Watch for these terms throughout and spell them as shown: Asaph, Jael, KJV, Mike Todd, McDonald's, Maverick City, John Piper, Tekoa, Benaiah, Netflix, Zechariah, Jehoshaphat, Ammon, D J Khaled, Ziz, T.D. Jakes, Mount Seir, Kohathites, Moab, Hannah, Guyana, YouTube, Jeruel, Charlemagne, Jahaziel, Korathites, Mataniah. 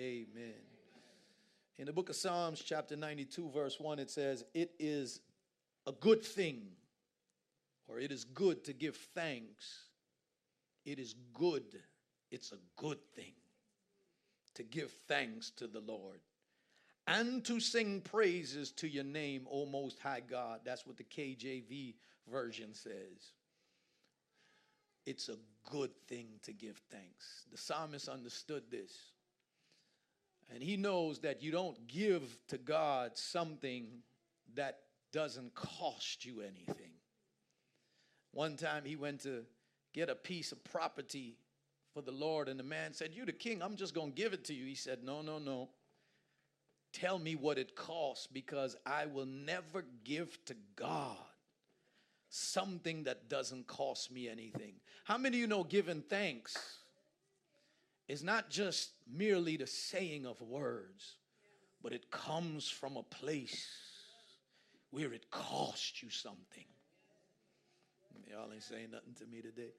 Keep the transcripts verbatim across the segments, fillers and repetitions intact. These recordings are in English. Amen. In the book of Psalms, chapter ninety-two, verse one, it says, it is a good thing, or it is good to give thanks. It is good. It's a good thing to give thanks to the Lord and to sing praises to your name, O Most High God. That's what the K J V version says. It's a good thing to give thanks. The psalmist understood this. And he knows that you don't give to God something that doesn't cost you anything. One time he went to get a piece of property for the Lord, and the man said, "You the king, I'm just going to give it to you." He said, no, no, no. Tell me what it costs, because I will never give to God something that doesn't cost me anything. How many of you know giving thanks is not just merely the saying of words, but it comes from a place where it costs you something? Y'all ain't saying nothing to me today.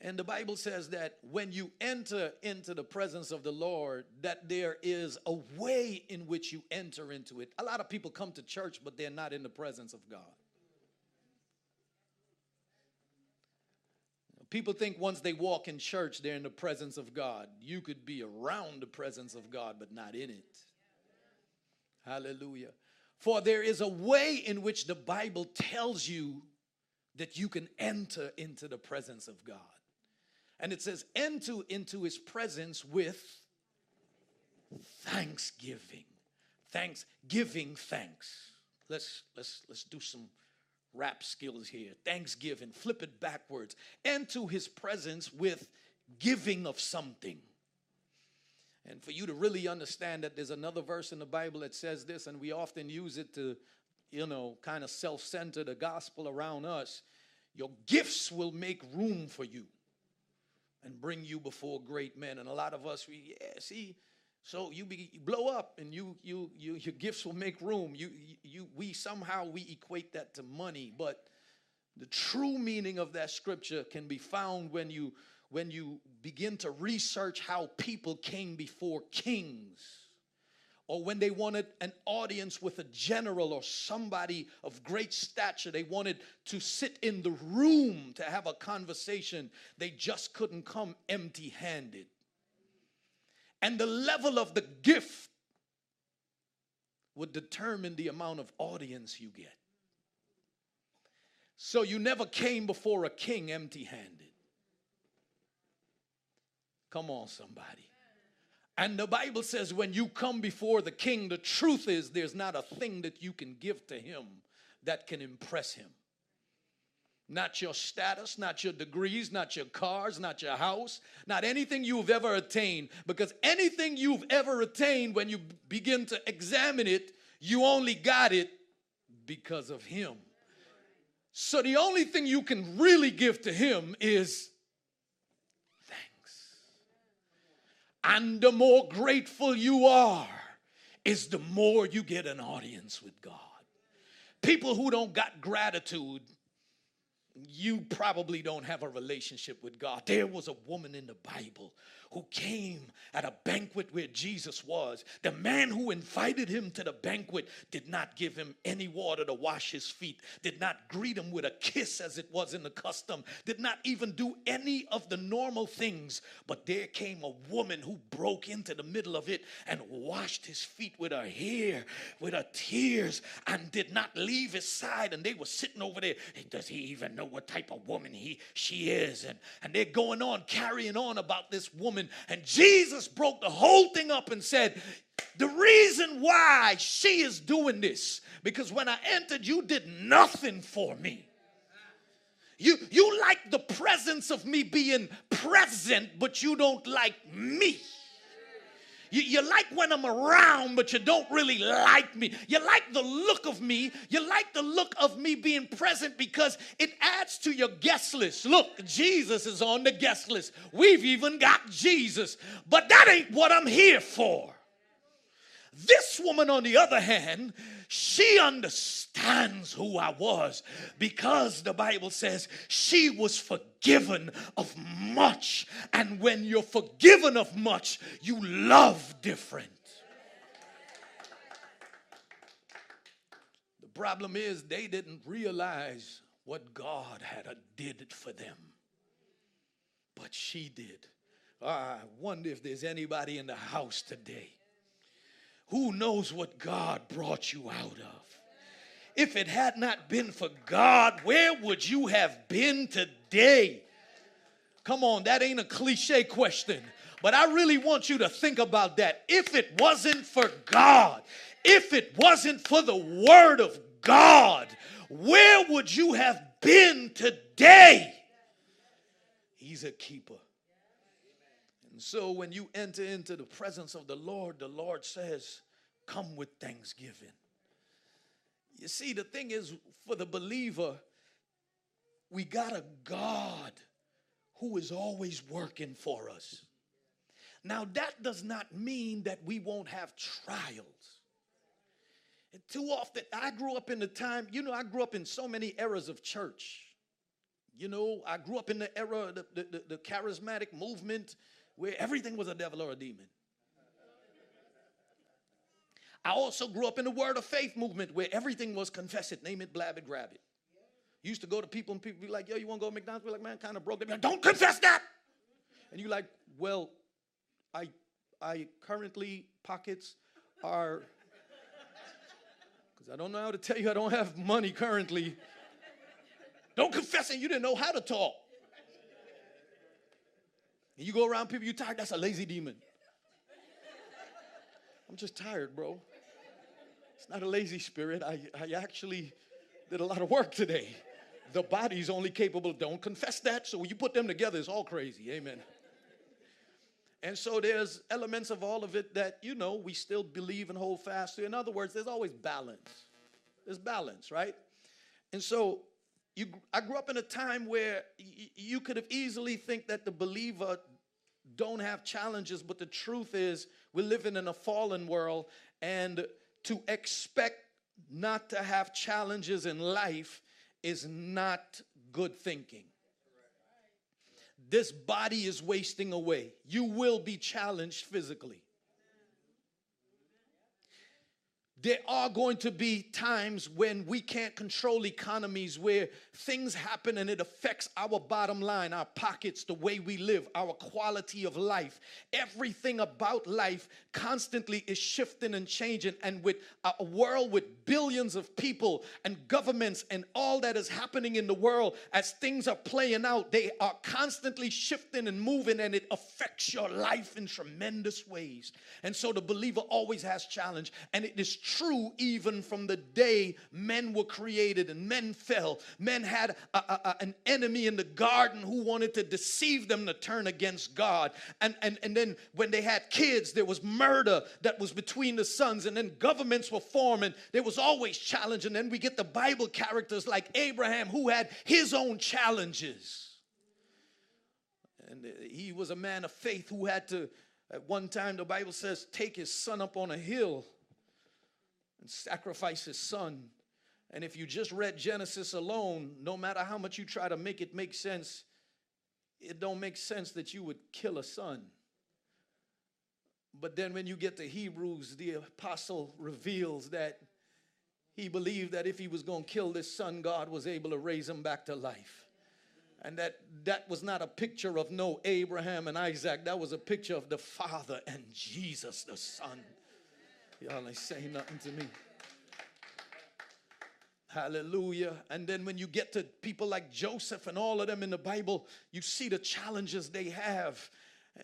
And the Bible says that when you enter into the presence of the Lord, that there is a way in which you enter into it. A lot of people come to church, but they're not in the presence of God. People think once they walk in church, they're in the presence of God. You could be around the presence of God, but not in it. Hallelujah. For there is a way in which the Bible tells you that you can enter into the presence of God. And it says, enter into his presence with thanksgiving. Thanks, giving thanks. Let's, let's, let's do some rap skills here. Thanksgiving, flip it backwards. Enter his presence with giving of something. And for you to really understand that, there's another verse in the Bible that says this, and we often use it to, you know, kind of self-center the gospel around us. Your gifts will make room for you and bring you before great men. And a lot of us, we, yeah, see, so you, be, you blow up and you, you, you, your gifts will make room. You, you, we somehow, we equate that to money. But the true meaning of that scripture can be found when you, when you begin to research how people came before kings, or when they wanted an audience with a general or somebody of great stature. They wanted to sit in the room to have a conversation. They just couldn't come empty-handed. And the level of the gift would determine the amount of audience you get. So you never came before a king empty-handed. Come on, somebody. And the Bible says when you come before the king, the truth is there's not a thing that you can give to him that can impress him. Not your status, not your degrees, not your cars, not your house, not anything you've ever attained. Because anything you've ever attained, when you begin to examine it, you only got it because of him. So the only thing you can really give to him is and the more grateful you are is the more you get an audience with God. People who don't got gratitude, you probably don't have a relationship with God. There was a woman in the Bible who came at a banquet where Jesus was. The man who invited him to the banquet did not give him any water to wash his feet, did not greet him with a kiss as it was in the custom, did not even do any of the normal things. But there came a woman who broke into the middle of it and washed his feet with her hair, with her tears, and did not leave his side. And they were sitting over there. Does he even know what type of woman he she is? And, and they're going on, carrying on about this woman. And Jesus broke the whole thing up and said, the reason why she is doing this, because when I entered, you did nothing for me. You, you like the presence of me being present, but you don't like me. You, you like when I'm around, but you don't really like me. You like the look of me. You like the look of me being present because it adds to your guest list. Look, Jesus is on the guest list. We've even got Jesus, but that ain't what I'm here for. This woman, on the other hand, she understood understands who I was, because the Bible says she was forgiven of much. And when you're forgiven of much, you love different. The problem is they didn't realize what God had did for them. But she did. I wonder if there's anybody in the house today who knows what God brought you out of. If it had not been for God, where would you have been today? Come on, that ain't a cliche question, but I really want you to think about that. If it wasn't for God, if it wasn't for the Word of God, where would you have been today? He's a keeper. And so when you enter into the presence of the Lord, the Lord says, come with thanksgiving. You see, the thing is, for the believer, we got a God who is always working for us. Now, that does not mean that we won't have trials. And too often, I grew up in the time, you know, I grew up in so many eras of church. You know, I grew up in the era of the, the, the, the charismatic movement where everything was a devil or a demon. I also grew up in the Word of Faith movement where everything was confess it, name it, blab it, grab it. Used to go to people and people be like, yo, you want to go to McDonald's? We're like, man, kind of broke. They'd be like, don't confess that. And you're like, well, I, I currently pockets are, because I don't know how to tell you I don't have money currently. Don't confess it. You didn't know how to talk. And you go around people, you tired? That's a lazy demon. I'm just tired, bro. It's not a lazy spirit. I, I actually did a lot of work today. The body's only capable. Don't confess that. So when you put them together, it's all crazy. Amen. And so there's elements of all of it that, you know, we still believe and hold fast to. In other words, there's always balance. There's balance, right? And so You, I grew up in a time where y- you could have easily think that the believer don't have challenges, but the truth is we're living in a fallen world, and to expect not to have challenges in life is not good thinking. This body is wasting away. You will be challenged physically. There are going to be times when we can't control economies, where things happen and it affects our bottom line, our pockets, the way we live, our quality of life. Everything about life constantly is shifting and changing. And with a world with billions of people and governments and all that is happening in the world, as things are playing out, they are constantly shifting and moving, and it affects your life in tremendous ways. And so the believer always has challenge, and it is true. True even from the day men were created and men fell. Men had a, a, a, an enemy in the garden who wanted to deceive them to turn against God. And, and, and then when they had kids, there was murder that was between the sons, and then governments were formed, and there was always challenge. And then we get the Bible characters like Abraham, who had his own challenges. And he was a man of faith who had to, at one time the Bible says, take his son up on a hill and sacrifice his son. And if you just read Genesis alone, no matter how much you try to make it make sense, it don't make sense that you would kill a son. But then when you get to Hebrews, the apostle reveals that he believed that if he was going to kill this son, God was able to raise him back to life. And that that was not a picture of no Abraham and Isaac. That was a picture of the Father and Jesus the Son. Y'all ain't saying nothing to me. Hallelujah. And then when you get to people like Joseph and all of them in the Bible, you see the challenges they have.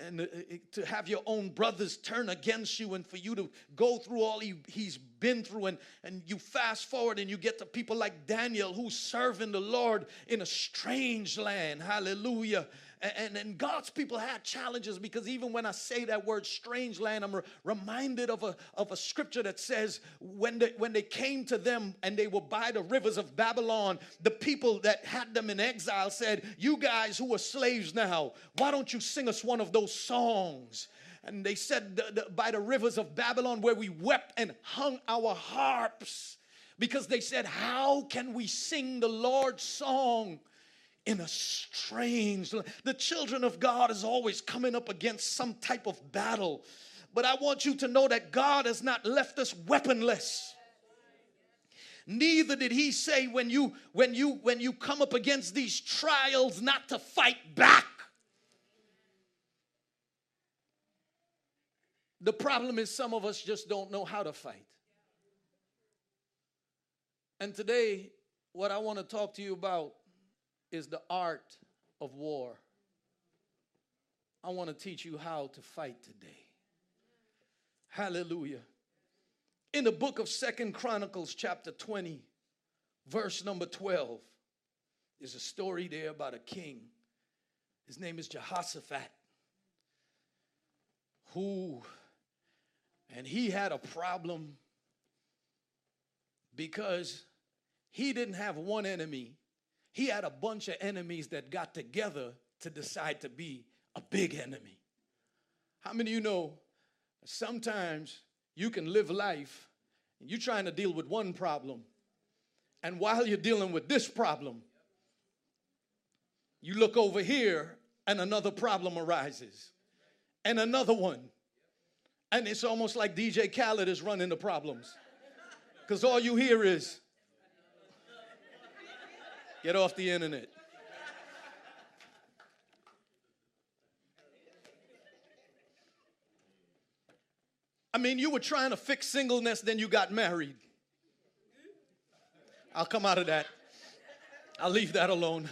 And to have your own brothers turn against you, and for you to go through all he, he's been through, and, and you fast forward and you get to people like Daniel, who's serving the Lord in a strange land. Hallelujah. And, and, and God's people had challenges, because even when I say that word strange land, I'm re- reminded of a, of a scripture that says when they, when they came to them and they were by the rivers of Babylon, the people that had them in exile said, you guys who are slaves now, why don't you sing us one of those songs? And they said, the, the, by the rivers of Babylon where we wept and hung our harps. because they said, how can we sing the Lord's song in a strange land? The children of God is always coming up against some type of battle. But I want you to know that God has not left us weaponless. Neither did he say when you when you when you come up against these trials not to fight back. The problem is some of us just don't know how to fight. And today, what I want to talk to you about is the art of war. I want to teach you how to fight today. Hallelujah. In the book of Second Chronicles chapter twenty, verse number twelve, there's a story there about a king. His name is Jehoshaphat. Who, and he had a problem because he didn't have one enemy. He had a bunch of enemies that got together to decide to be a big enemy. How many of you know sometimes you can live life and you're trying to deal with one problem, and while you're dealing with this problem, you look over here and another problem arises, and another one, and it's almost like D J Khaled is running the problems, because all you hear is, get off the internet. I mean, you were trying to fix singleness, then you got married. I'll come out of that. I'll leave that alone.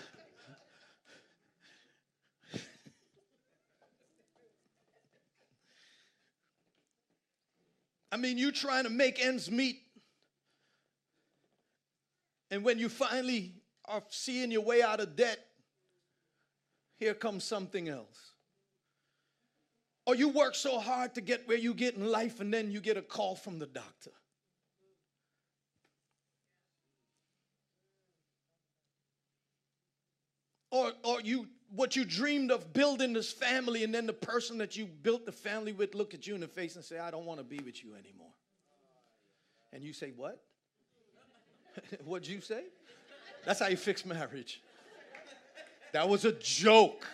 I mean, you're trying to make ends meet. And when you finally are seeing your way out of debt, here comes something else. Or you work so hard to get where you get in life, and then you get a call from the doctor. Or, or you, what you dreamed of building this family, and then the person that you built the family with look at you in the face and say, I don't want to be with you anymore. And you say, what? What'd you say? That's how you fix marriage. That was a joke.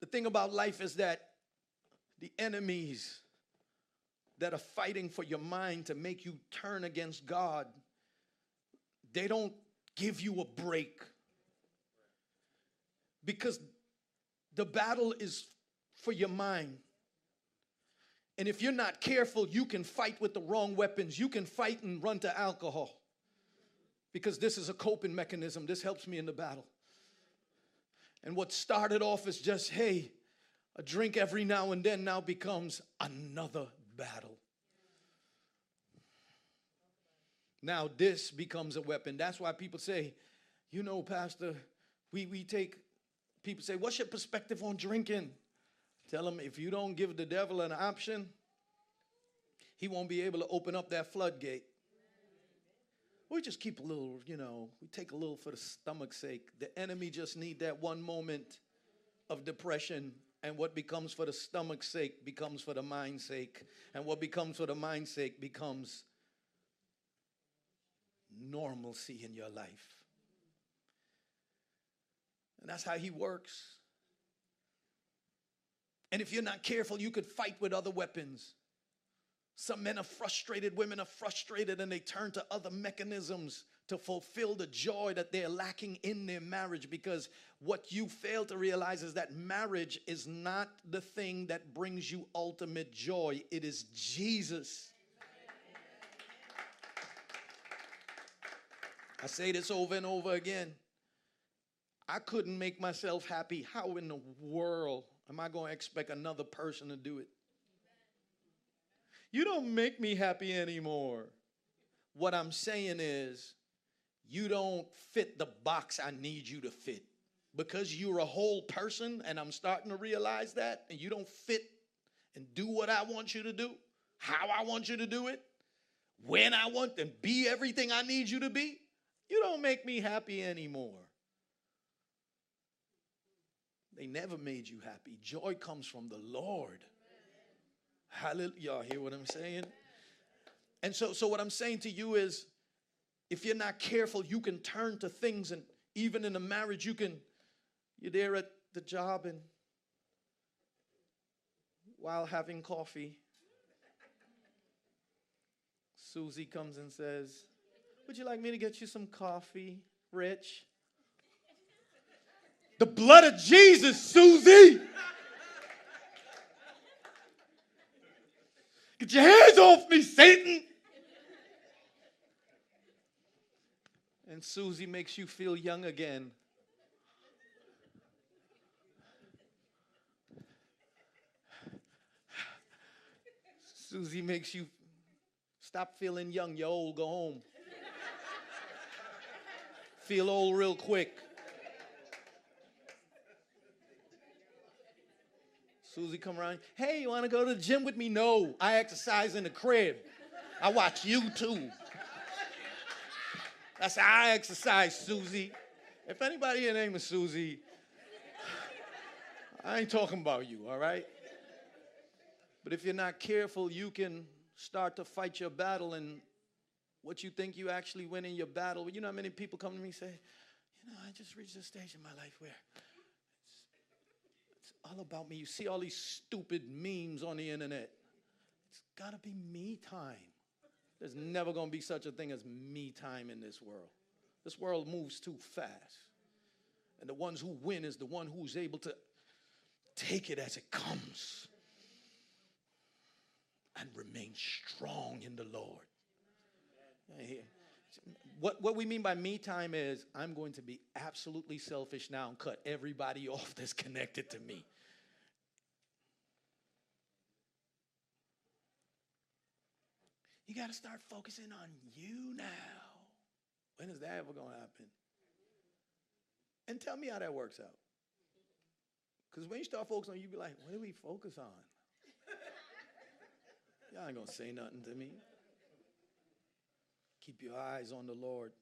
The thing about life is that the enemies that are fighting for your mind to make you turn against God, they don't give you a break, because the battle is for your mind. And if you're not careful, you can fight with the wrong weapons. You can fight and run to alcohol, because this is a coping mechanism. This helps me in the battle. And what started off as just, hey, a drink every now and then, now becomes another battle. Now this becomes a weapon. That's why people say, you know, Pastor, we, we take, people say, what's your perspective on drinking? Tell them, if you don't give the devil an option, he won't be able to open up that floodgate. We just keep a little, you know, we take a little for the stomach's sake. The enemy just need that one moment of depression, and what becomes for the stomach's sake becomes for the mind's sake, and what becomes for the mind's sake becomes normalcy in your life. And that's how he works. And if you're not careful, you could fight with other weapons. Some men are frustrated, women are frustrated, and they turn to other mechanisms to fulfill the joy that they're lacking in their marriage, because what you fail to realize is that marriage is not the thing that brings you ultimate joy. It is Jesus. I say this over and over again. I couldn't make myself happy. How in the world am I going to expect another person to do it? You don't make me happy anymore. What I'm saying is, you don't fit the box I need you to fit. Because you're a whole person, and I'm starting to realize that, and you don't fit and do what I want you to do, how I want you to do it, when I want them, be everything I need you to be, you don't make me happy anymore. They never made you happy. Joy comes from the Lord. Hallelujah. Y'all hear what I'm saying? And so, so what I'm saying to you is, if you're not careful, you can turn to things, and even in a marriage, you can, you're there at the job and while having coffee, Susie comes and says, "Would you like me to get you some coffee, Rich?" The blood of Jesus, Susie. Get your hands off me, Satan. And Susie makes you feel young again. Susie makes you stop feeling young. You're old, go home. Feel old real quick. Susie come around, "Hey, you want to go to the gym with me?" "No, I exercise in the crib. I watch YouTube. That's how I exercise, Susie." If anybody here name is Susie, I ain't talking about you, all right? But if you're not careful, you can start to fight your battle, and what you think you actually win in your battle. You know how many people come to me and say, "You know, I just reached a stage in my life where all about me." You see all these stupid memes on the internet. It's got to be me time. There's never going to be such a thing as me time in this world. This world moves too fast. And the ones who win is the one who's able to take it as it comes and remain strong in the Lord. Right here. What, what we mean by me time is I'm going to be absolutely selfish now and cut everybody off that's connected to me. You got to start focusing on you now. When is that ever going to happen? And tell me how that works out. Because when you start focusing on you, be like, what do we focus on? Y'all ain't going to say nothing to me. Keep your eyes on the Lord.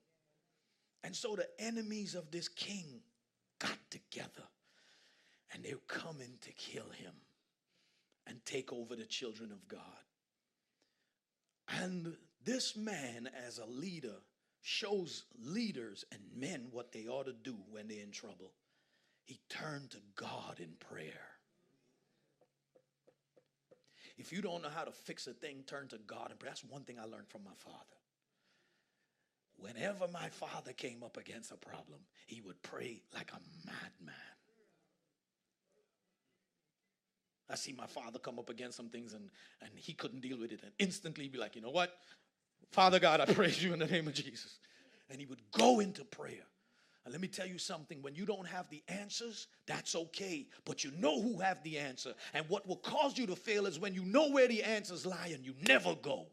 And so the enemies of this king got together, and they were coming to kill him and take over the children of God. And this man, as a leader, shows leaders and men what they ought to do when they're in trouble. He turned to God in prayer. If you don't know how to fix a thing, turn to God in prayer. That's one thing I learned from my father. Whenever my father came up against a problem, he would pray like a madman. I see my father come up against some things, and, and he couldn't deal with it. And instantly be like, you know what? Father God, I praise you in the name of Jesus. And he would go into prayer. And let me tell you something. When you don't have the answers, that's okay. But you know who have the answer. And what will cause you to fail is when you know where the answers lie and you never go.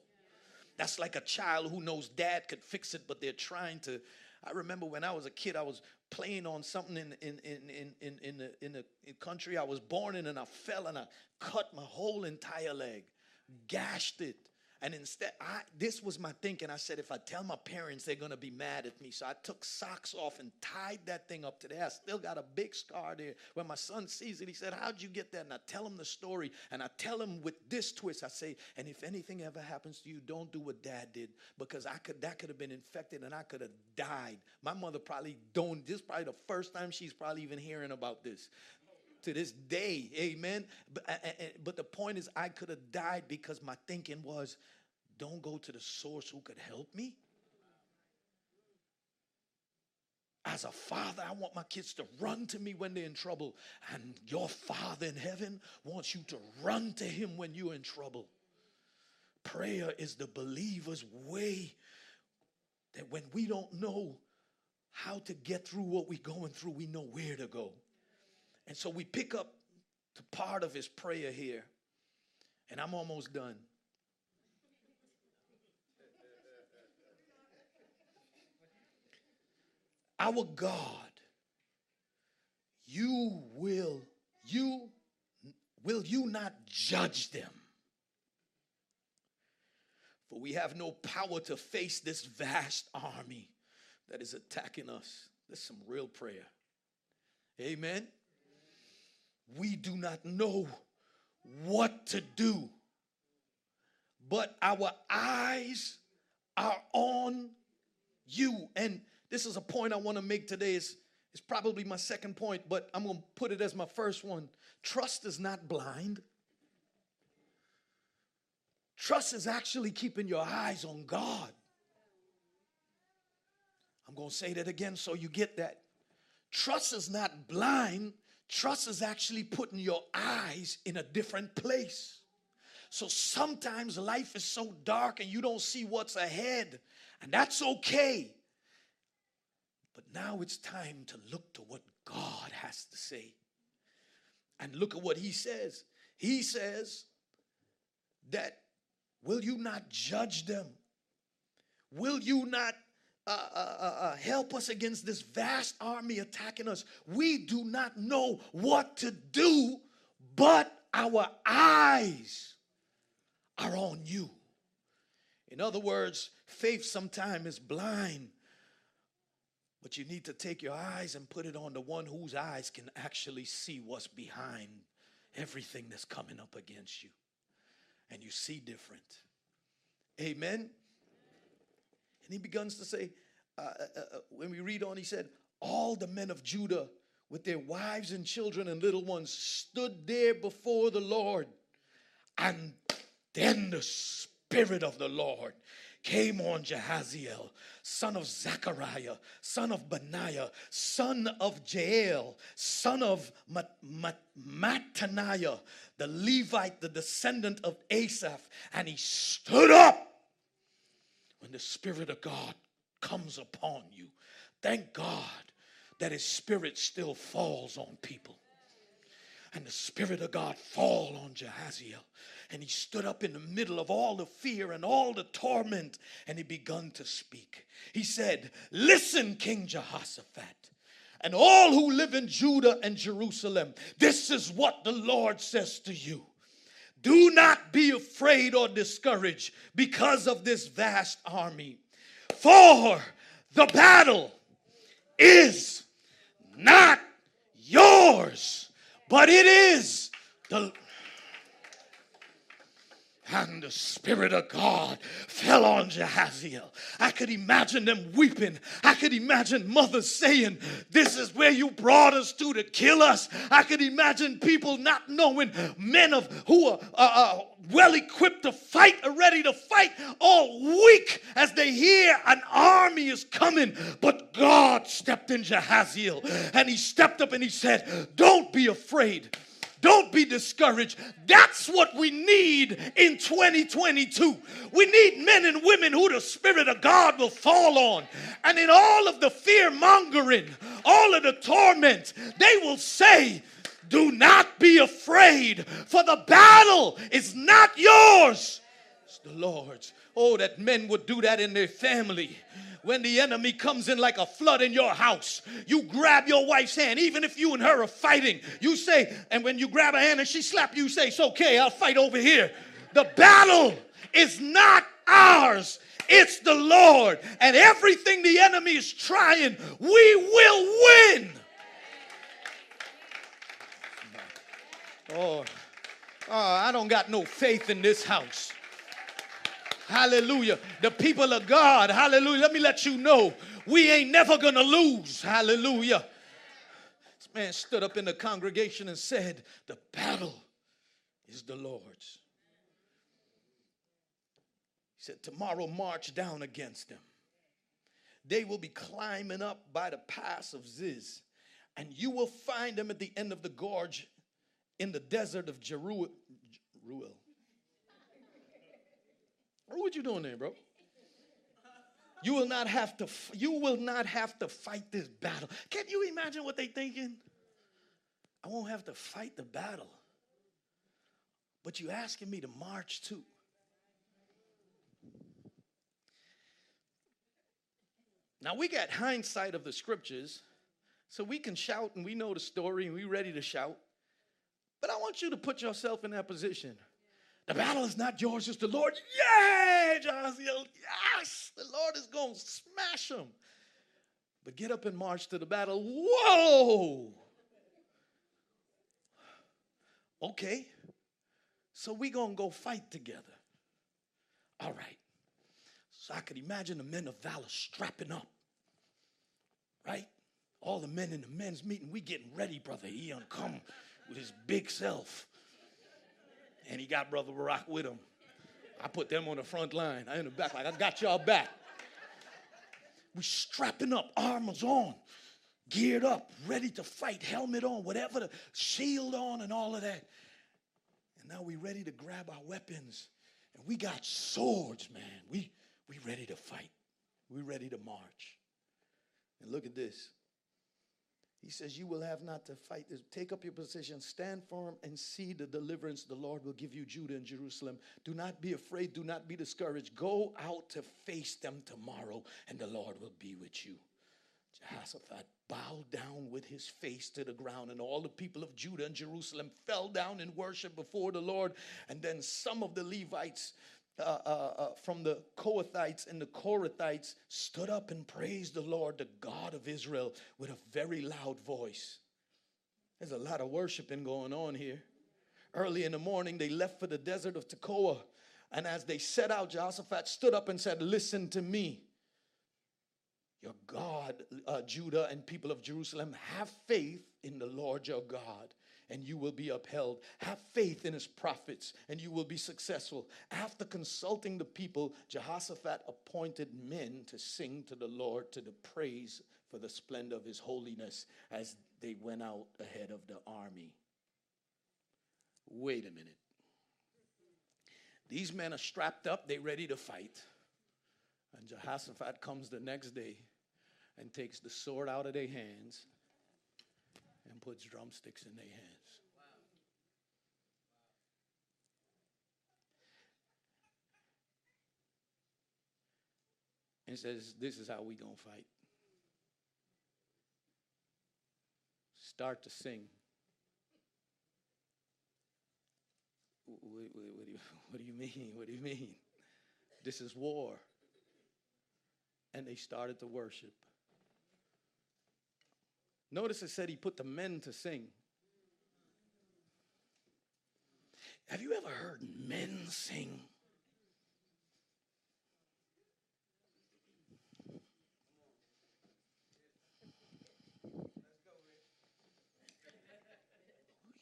That's like a child who knows dad could fix it, but they're trying to. I remember when I was a kid, I was playing on something in in in in in in the, in the country I was born in, and I fell and I cut my whole entire leg, gashed it. And instead, I this was my thinking. I said, if I tell my parents, they're gonna be mad at me. So I took socks off and tied that thing up today. I still got a big scar there. When my son sees it, he said, "How'd you get that?" And I tell him the story, and I tell him with this twist. I say, and if anything ever happens to you, don't do what Dad did, because I could that could have been infected and I could have died. My mother probably don't. This is probably the first time she's probably even hearing about this. To this day, amen. But, uh, uh, but the point is, I could have died because my thinking was, don't go to the source who could help me. As a father, I want my kids to run to me when they're in trouble. And your Father in heaven wants you to run to him when you're in trouble. Prayer is the believer's way, that when we don't know how to get through what we're going through, we know where to go. And so we pick up the part of his prayer here, and I'm almost done. Our God, you will, you, will you not judge them? For we have no power to face this vast army that is attacking us. That's some real prayer. Amen. We do not know what to do. but our eyes are on you. And this is a point I want to make today. It's, it's probably my second point, but I'm going to put it as my first one. Trust is not blind. Trust is actually keeping your eyes on God. I'm going to say that again so you get that. Trust is not blind. Trust is actually putting your eyes in a different place. So sometimes life is so dark and you don't see what's ahead, and that's okay. But now it's time to look to what God has to say. And look at what he says. He says that, will you not judge them? Will you not Uh, uh, uh, uh, help us against this vast army attacking us? We do not know what to do, but our eyes are on you. In other words, faith sometimes is blind, but you need to take your eyes and put it on the one whose eyes can actually see what's behind everything that's coming up against you. And you see different. Amen. And he begins to say, uh, uh, uh, when we read on, he said, all the men of Judah with their wives and children and little ones stood there before the Lord. And then the Spirit of the Lord came on Jahaziel, son of Zechariah, son of Benaiah, son of Jael, son of Mat- Mat- Mataniah, the Levite, the descendant of Asaph. And he stood up. When the Spirit of God comes upon you, thank God that his Spirit still falls on people. And the Spirit of God fall on Jahaziel. And he stood up in the middle of all the fear and all the torment, and he begun to speak. He said, listen, King Jehoshaphat, and all who live in Judah and Jerusalem, this is what the Lord says to you. Do not be afraid or discouraged because of this vast army, for the battle is not yours, but it is the... And the Spirit of God fell on Jahaziel. I could imagine them weeping. I could imagine mothers saying, this is where you brought us to to kill us. I could imagine people not knowing, men of who are uh, uh, well equipped to fight, ready to fight, all weak as they hear an army is coming. But God stepped in Jahaziel, and he stepped up and he said, don't be afraid. Don't be discouraged. That's what we need in twenty twenty-two. We need men and women who the Spirit of God will fall on. And in all of the fear-mongering, all of the torment, they will say, do not be afraid, for the battle is not yours. It's the Lord's. Oh, that men would do that in their family. When the enemy comes in like a flood in your house, you grab your wife's hand. Even if you and her are fighting, you say, and when you grab her hand and she slap you, say, it's okay, I'll fight over here. The battle is not ours. It's the Lord. And everything the enemy is trying, we will win. Oh, oh I don't got no faith in this house. Hallelujah. The people of God. Hallelujah. Let me let you know, we ain't never going to lose. Hallelujah. This man stood up in the congregation and said, the battle is the Lord's. He said, tomorrow march down against them. They will be climbing up by the pass of Ziz, and you will find them at the end of the gorge in the desert of Jeruel. Jeruel. What you doing there, bro? You will not have to, you will not have to fight this battle. Can you imagine what they're thinking? I won't have to fight the battle. But you're asking me to march too. Now we got hindsight of the scriptures, so we can shout and we know the story and we're ready to shout. But I want you to put yourself in that position. The battle is not yours, it's the Lord. Yay, Jahaziel, yes, the Lord is going to smash him. But get up and march to the battle. Whoa. Okay, so we're going to go fight together. All right. So I could imagine the men of valor strapping up, right? All the men in the men's meeting, we getting ready, Brother Eon come with his big self. And he got Brother Barack with him. I put them on the front line. I in the back like, I got y'all back. We strapping up, armors on, geared up, ready to fight, helmet on, whatever, the shield on and all of that. And now we ready to grab our weapons. And we got swords, man. We, we ready to fight. We ready to march. And look at this. He says, you will have not to fight this. Take up your position, stand firm, and see the deliverance the Lord will give you, Judah and Jerusalem. Do not be afraid. Do not be discouraged. Go out to face them tomorrow, and the Lord will be with you. Jehoshaphat bowed down with his face to the ground, and all the people of Judah and Jerusalem fell down in worship before the Lord. And then some of the Levites Uh, uh, uh, from the Kohathites and the Korathites stood up and praised the Lord, the God of Israel, with a very loud voice. There's a lot of worshiping going on here. Early in the morning, they left for the desert of Tekoa. And as they set out, Jehoshaphat stood up and said, listen to me. Your God, uh, Judah and people of Jerusalem, have faith in the Lord your God, and you will be upheld. Have faith in his prophets, and you will be successful. After consulting the people, Jehoshaphat appointed men to sing to the Lord, to the praise for the splendor of his holiness, as they went out ahead of the army. Wait a minute. These men are strapped up. They're ready to fight. And Jehoshaphat comes the next day and takes the sword out of their hands and puts drumsticks in their hands. And says, this is how we gonna fight. Start to sing. What, what, what, do you, what do you mean? What do you mean? This is war. And they started to worship. Notice it said he put the men to sing. Have you ever heard men sing?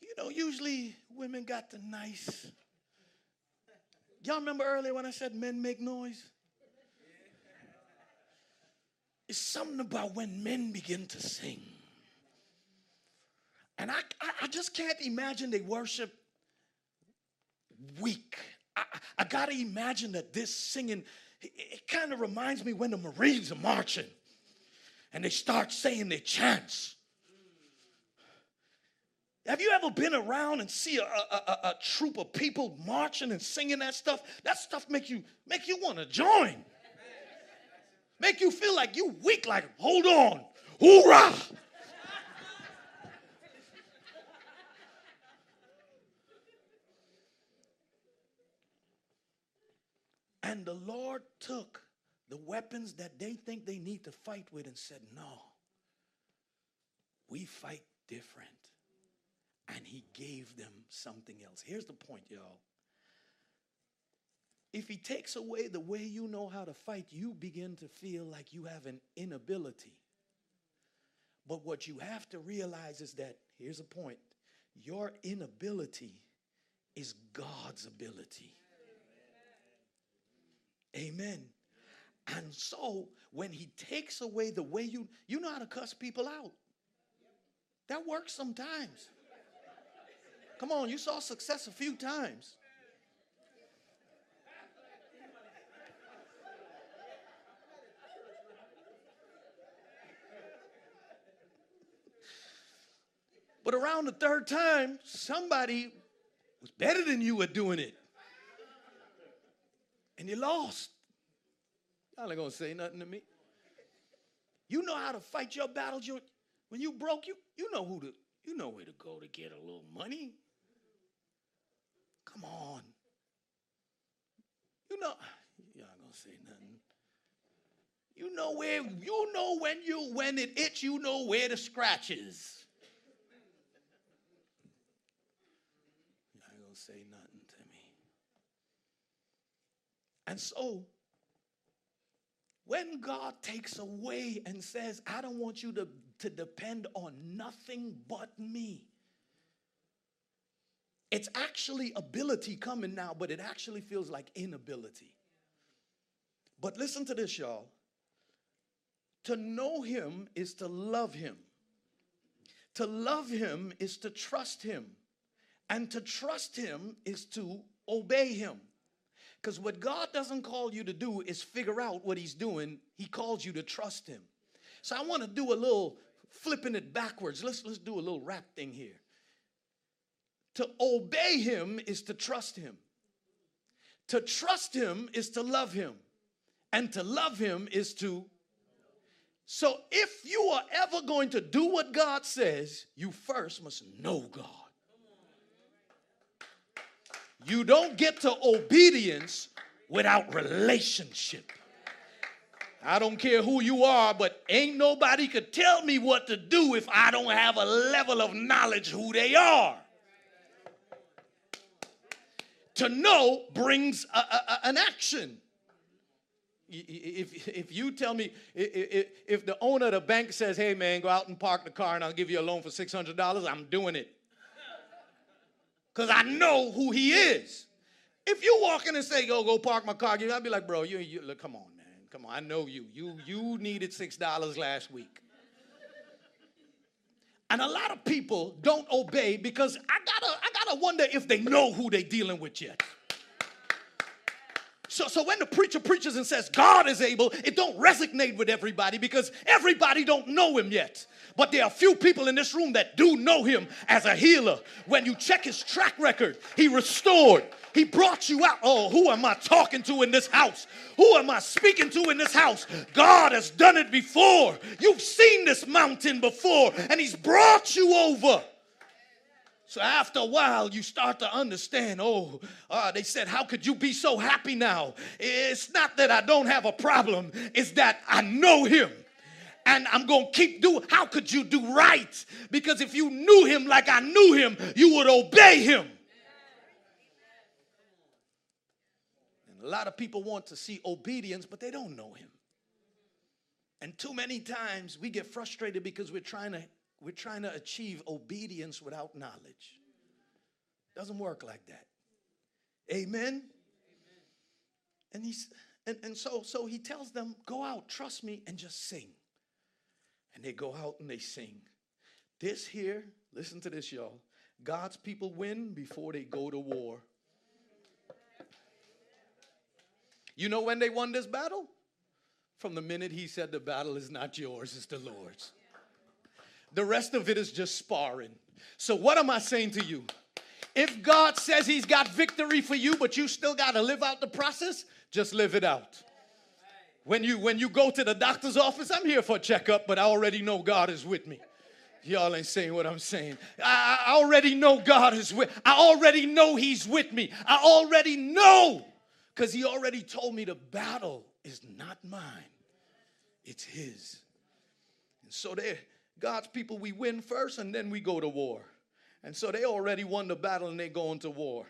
You know, usually women got the nice. Y'all remember earlier when I said men make noise? It's something about when men begin to sing. And I, I, I just can't imagine they worship weak. I, I got to imagine that this singing, it, it kind of reminds me when the Marines are marching and they start saying their chants. Have you ever been around and see a, a, a, a troop of people marching and singing that stuff? That stuff make you, make you want to join. Make you feel like you weak, like, hold on, hoorah. And the Lord took the weapons that they think they need to fight with and said, no, we fight different. And he gave them something else. Here's the point, y'all. If he takes away the way you know how to fight, you begin to feel like you have an inability. But what you have to realize is that, here's a point, your inability is God's ability. Amen. And so when he takes away the way you, you know how to cuss people out. That works sometimes. Come on, you saw success a few times. But around the third time, somebody was better than you at doing it. And you lost. Y'all ain't gonna say nothing to me. You know how to fight your battles. You're, when you broke, you you know who to you know where to go to get a little money. Come on. You know y'all ain't gonna say nothing. You know where you know when you when it itch. You know where the scratch is. Y'all ain't gonna say nothing. And so when God takes away and says, I don't want you to, to depend on nothing but me, it's actually ability coming now, but it actually feels like inability. But listen to this, y'all. To know him is to love him. To love him is to trust him. And to trust him is to obey him. Because what God doesn't call you to do is figure out what he's doing. He calls you to trust him. So I want to do a little flipping it backwards. Let's, let's do a little rap thing here. To obey him is to trust him. To trust him is to love him. And to love him is to. So if you are ever going to do what God says, you first must know God. You don't get to obedience without relationship. I don't care who you are, but ain't nobody could tell me what to do if I don't have a level of knowledge who they are. To know brings a, a, a, an action. If, if you tell me, if, if the owner of the bank says, hey man, go out and park the car and I'll give you a loan for six hundred dollars, I'm doing it. Because I know who he is. If you walk in and say, yo, go park my car, I'd be like, bro, you, you look, come on, man. Come on, I know you. You, you needed six dollars last week. And a lot of people don't obey because I gotta, I gotta wonder if they know who they're dealing with yet. So, so when the preacher preaches and says God is able, it don't resonate with everybody because everybody don't know him yet. But there are few people in this room that do know him as a healer. When you check his track record, he restored. He brought you out. Oh, who am I talking to in this house? Who am I speaking to in this house? God has done it before. You've seen this mountain before, and he's brought you over. So after a while, you start to understand, oh, uh, they said, how could you be so happy now? It's not that I don't have a problem. It's that I know him. And I'm going to keep doing, how could you do right? Because if you knew him like I knew him, you would obey him. And a lot of people want to see obedience, but they don't know him. And too many times we get frustrated because we're trying to We're trying to achieve obedience without knowledge. Doesn't work like that. Amen? Amen. And he's and, and so so he tells them, go out, trust me, and just sing. And they go out and they sing. This here, listen to this, y'all. God's people win before they go to war. You know when they won this battle? From the minute he said the battle is not yours, it's the Lord's. The rest of it is just sparring. So what am I saying to you? If God says he's got victory for you, but you still got to live out the process, just live it out. When you, when you go to the doctor's office, I'm here for a checkup, but I already know God is with me. Y'all ain't saying what I'm saying. I, I already know God is with me. I already know he's with me. I already know because he already told me the battle is not mine. It's his. And so there. God's people, we win first and then we go to war. And so they already won the battle and they're going to war.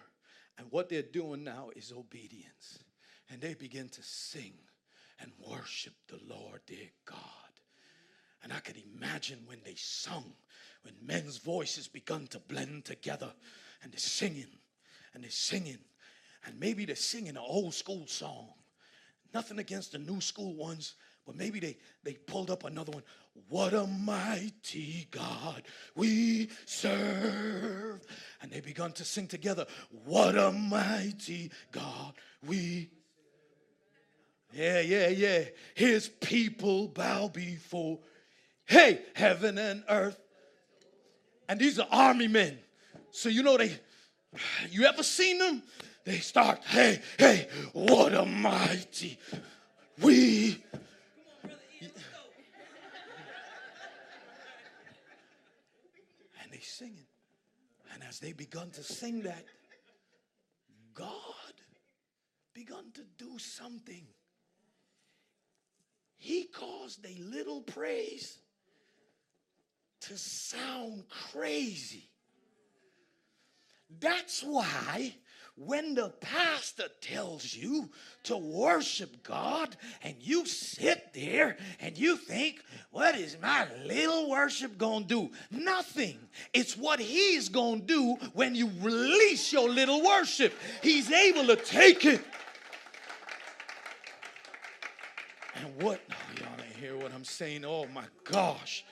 And what they're doing now is obedience. And they begin to sing and worship the Lord their God. And I could imagine when they sung, when men's voices begun to blend together and they're singing and they're singing. And maybe they're singing an old school song. Nothing against the new school ones. But maybe they, they pulled up another one. What a mighty God we serve. And they begun to sing together. What a mighty God we. Yeah, yeah, yeah. His people bow before. Hey, heaven and earth. And these are army men. So you know they, you ever seen them? They start, hey, hey, what a mighty we. Singing. And as they begun to sing that, God begun to do something. He caused a little praise to sound crazy. That's why When the pastor tells you to worship God and you sit there and you think, what is my little worship going to do? Nothing. It's what he's going to do when you release your little worship. He's able to take it. And what? Oh, y'all didn't hear what I'm saying. Oh, my gosh.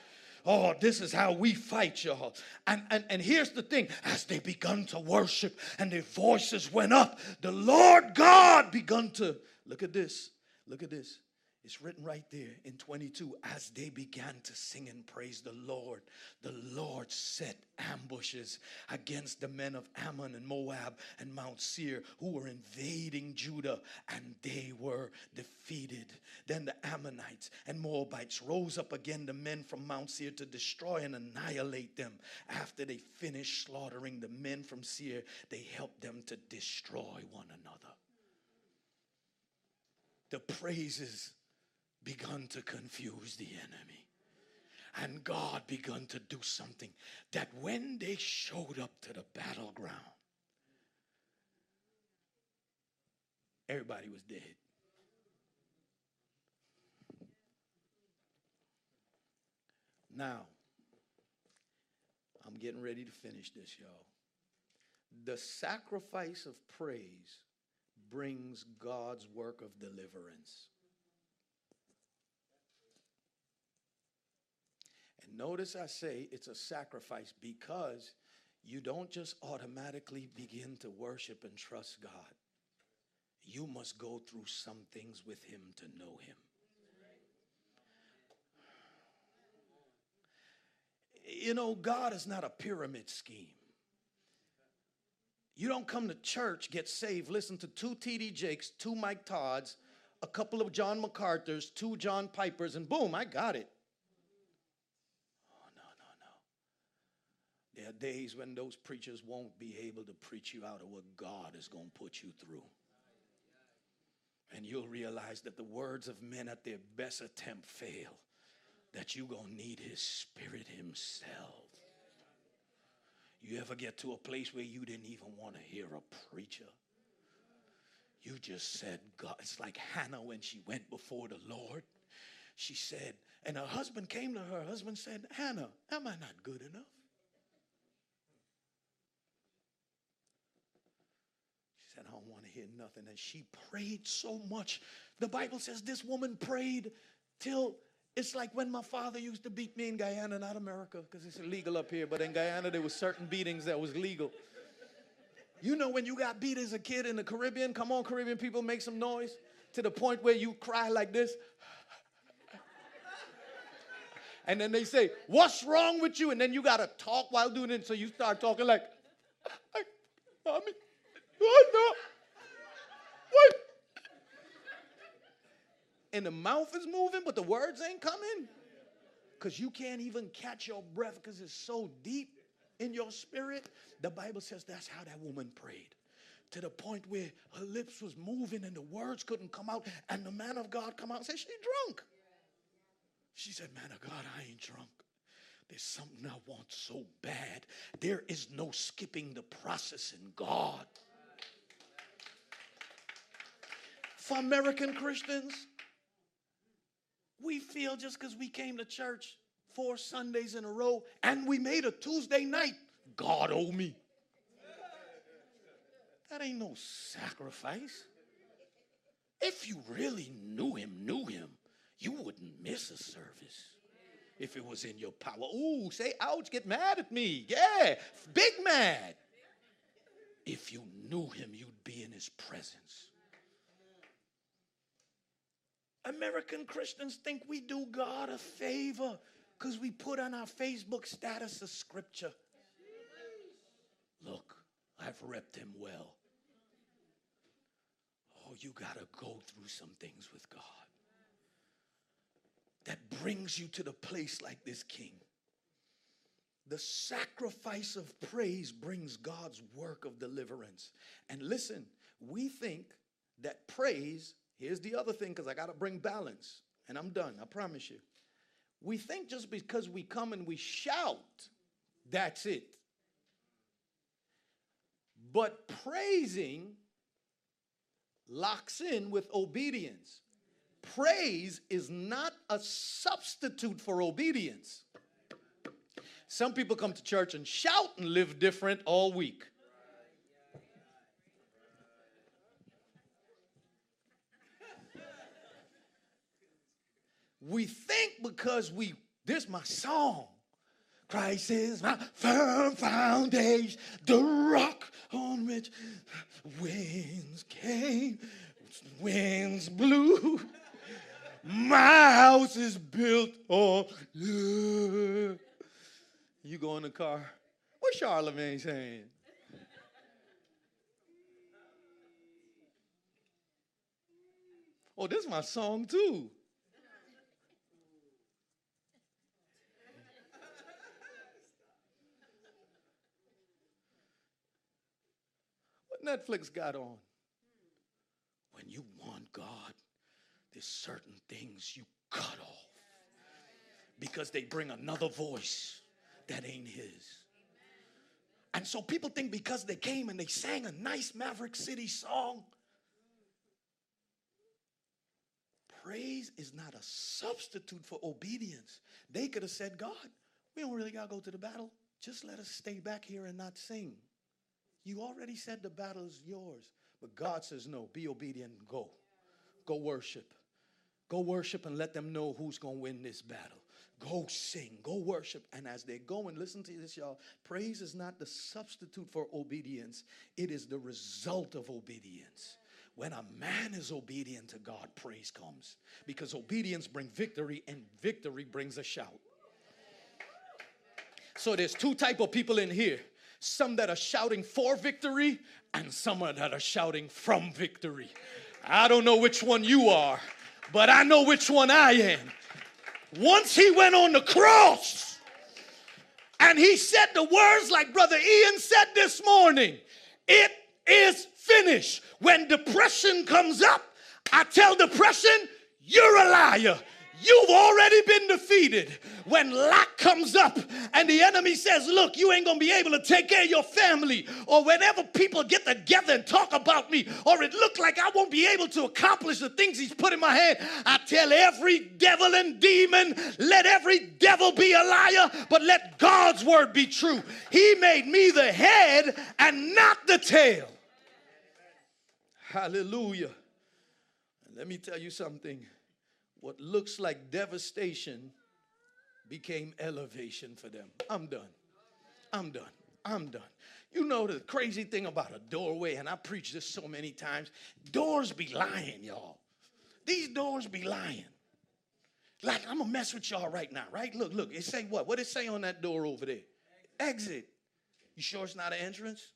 Oh, this is how we fight, y'all. And, and and here's the thing. As they begun to worship and their voices went up, the Lord God begun to, look at this, look at this. It's written right there in twenty-two. As they began to sing and praise the Lord, the Lord set ambushes against the men of Ammon and Moab and Mount Seir who were invading Judah, and they were defeated. Then the Ammonites and Moabites rose up again, the men from Mount Seir, to destroy and annihilate them. After they finished slaughtering the men from Seir, they helped them to destroy one another. The praises begun to confuse the enemy. And God begun to do something that when they showed up to the battleground, everybody was dead. Now, I'm getting ready to finish this, y'all. The sacrifice of praise brings God's work of deliverance. Notice I say it's a sacrifice because you don't just automatically begin to worship and trust God. You must go through some things with him to know him. You know, God is not a pyramid scheme. You don't come to church, get saved, listen to two T D Jakes, two Mike Todds, a couple of John MacArthur's, two John Pipers, and boom, I got it. There are days when those preachers won't be able to preach you out of what God is going to put you through. And you'll realize that the words of men at their best attempt fail, that you're going to need his spirit himself. You ever get to a place where you didn't even want to hear a preacher? You just said, God, it's like Hannah when she went before the Lord. She said, and her husband came to her. Her husband said, Hannah, am I not good enough? Said, I don't want to hear nothing. And she prayed so much. The Bible says this woman prayed till it's like when my father used to beat me in Guyana, not America, because it's illegal up here. But in Guyana, there were certain beatings that was legal. You know when you got beat as a kid in the Caribbean? Come on, Caribbean people, make some noise. To the point where you cry like this. And then they say, what's wrong with you? And then you got to talk while doing it. So you start talking like, mommy. What the? What? And the mouth is moving, but the words ain't coming. Because you can't even catch your breath because it's so deep in your spirit. The Bible says that's how that woman prayed. To the point where her lips was moving and the words couldn't come out. And the man of God come out and said, she drunk. She said, man of God, I ain't drunk. There's something I want so bad. There is no skipping the process in God. For American Christians, we feel just because we came to church four Sundays in a row and we made a Tuesday night, God owe me. That ain't no sacrifice. If you really knew him, knew him, you wouldn't miss a service if it was in your power. Ooh, say ouch, get mad at me. Yeah, big mad. If you knew him, you'd be in his presence. American Christians think we do God a favor because we put on our Facebook status a scripture. Look, I've repped him well. Oh, you got to go through some things with God that brings you to the place like this king. The sacrifice of praise brings God's work of deliverance. And listen, we think that praise... Here's the other thing, because I got to bring balance, and I'm done, I promise you. We think just because we come and we shout, that's it. But praising locks in with obedience. Praise is not a substitute for obedience. Some people come to church and shout and live different all week. We think because we, this is my song. Christ is my firm foundation, the rock on which winds came, winds blew. My house is built on love. You go in the car, what's Charlemagne saying? Oh, this is my song too. Netflix got on. When you want God, there's certain things you cut off because they bring another voice that ain't his. And so people think because they came and they sang a nice Maverick City song, praise is not a substitute for obedience. They could have said, God, we don't really got to go to the battle. Just let us stay back here and not sing. You already said the battle is yours. But God says, no, be obedient and go. Go worship. Go worship and let them know who's going to win this battle. Go sing. Go worship. And as they go and listen to this, y'all, praise is not the substitute for obedience. It is the result of obedience. When a man is obedient to God, praise comes. Because obedience brings victory, and victory brings a shout. So there's two types of people in here. Some that are shouting for victory and some that are shouting from victory. I don't know which one you are, but I know which one I am. Once he went on the cross and he said the words like Brother Ian said this morning, it is finished. When depression comes up, I tell depression, you're a liar. You've already been defeated. When lack comes up and the enemy says, look, you ain't going to be able to take care of your family, or whenever people get together and talk about me, or it looked like I won't be able to accomplish the things he's put in my hand, I tell every devil and demon, let every devil be a liar, but let God's word be true. He made me the head and not the tail. Hallelujah. Let me tell you something. What looks like devastation became elevation for them. I'm done. I'm done. I'm done. You know the crazy thing about a doorway, and I preach this so many times, doors be lying, y'all. These doors be lying. Like, I'm going to mess with y'all right now, right? Look, look, it say what? What it say on that door over there? Exit. You sure it's not an entrance?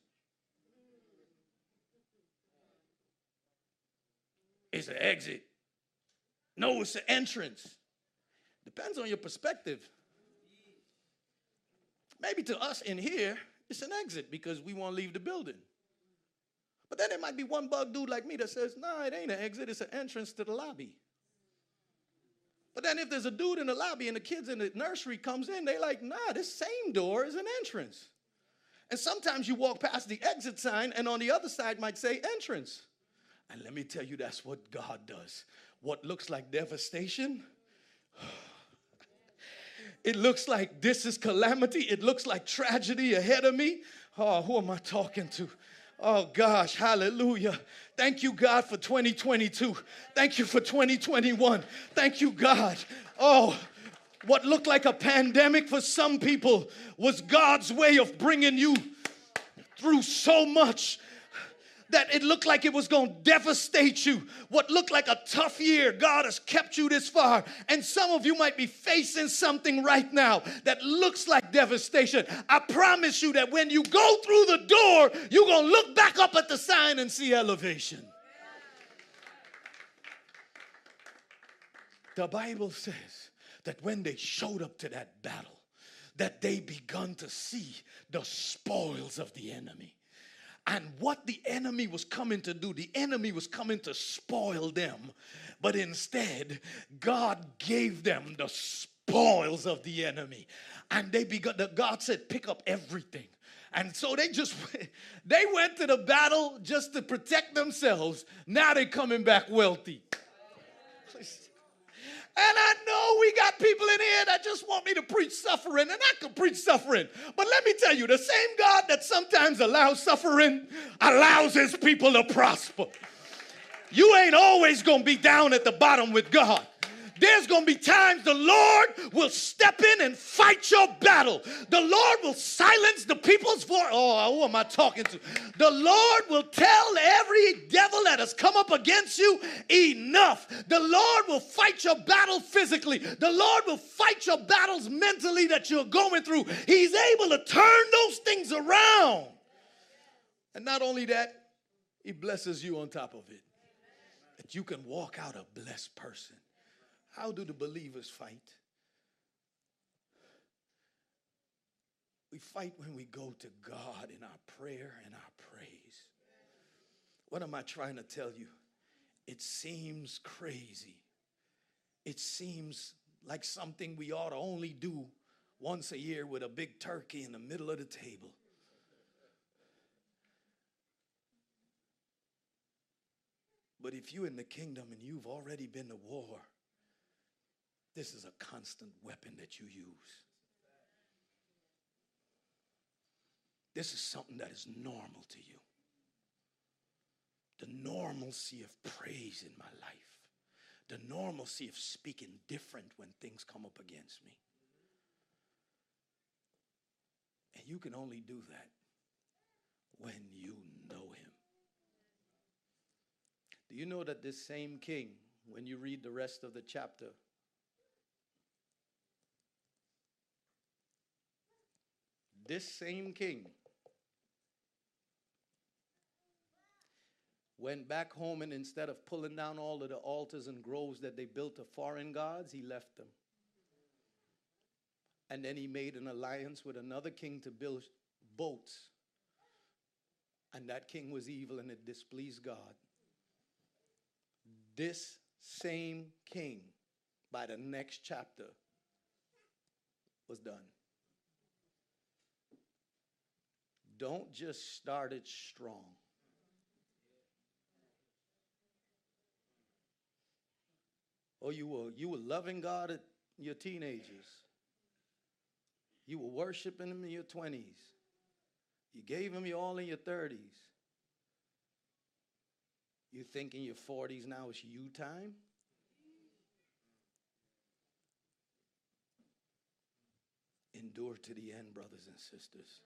It's an exit. No, it's the entrance. Depends on your perspective. Maybe to us in here, it's an exit because we want to leave the building. But then there might be one bug dude like me that says, no, it ain't an exit. It's an entrance to the lobby. But then if there's a dude in the lobby and the kids in the nursery comes in, they like, nah, this same door is an entrance. And sometimes you walk past the exit sign and on the other side might say entrance. And let me tell you, that's what God does. What looks like devastation, it looks like this is calamity. It looks like tragedy ahead of me. Oh, who am I talking to? Oh, gosh, hallelujah. Thank you, God, for twenty twenty-two. Thank you for twenty twenty-one. Thank you, God. Oh, what looked like a pandemic for some people was God's way of bringing you through so much that it looked like it was going to devastate you. What looked like a tough year, God has kept you this far. And some of you might be facing something right now that looks like devastation. I promise you that when you go through the door, you're going to look back up at the sign and see elevation. The Bible says that when they showed up to that battle, that they begun to see the spoils of the enemy. And what the enemy was coming to do, the enemy was coming to spoil them. But instead, God gave them the spoils of the enemy. And they began, God said, pick up everything. And so they just, they went to the battle just to protect themselves. Now they're coming back wealthy. And I know we got people in here that just want me to preach suffering, and I can preach suffering. But let me tell you, the same God that sometimes allows suffering allows his people to prosper. You ain't always going to be down at the bottom with God. There's going to be times the Lord will step in and fight your battle. The Lord will silence the people's voice. Oh, who am I talking to? The Lord will tell every devil that has come up against you, enough. The Lord will fight your battle physically. The Lord will fight your battles mentally that you're going through. He's able to turn those things around. And not only that, he blesses you on top of it. That you can walk out a blessed person. How do the believers fight? We fight when we go to God in our prayer and our praise. What am I trying to tell you? It seems crazy. It seems like something we ought to only do once a year with a big turkey in the middle of the table. But if you're in the kingdom and you've already been to war, this is a constant weapon that you use. This is something that is normal to you. The normalcy of praise in my life. The normalcy of speaking different when things come up against me. And you can only do that when you know him. Do you know that this same king, when you read the rest of the chapter, this same king went back home, and instead of pulling down all of the altars and groves that they built to foreign gods, he left them. And then he made an alliance with another king to build boats. And that king was evil, and it displeased God. This same king, by the next chapter, was done. Don't just start it strong. Oh, you were, you were loving God at your teenagers. You were worshiping him in your twenties. You gave him your all in your thirties. You think in your forties now it's you time? Endure to the end, brothers and sisters.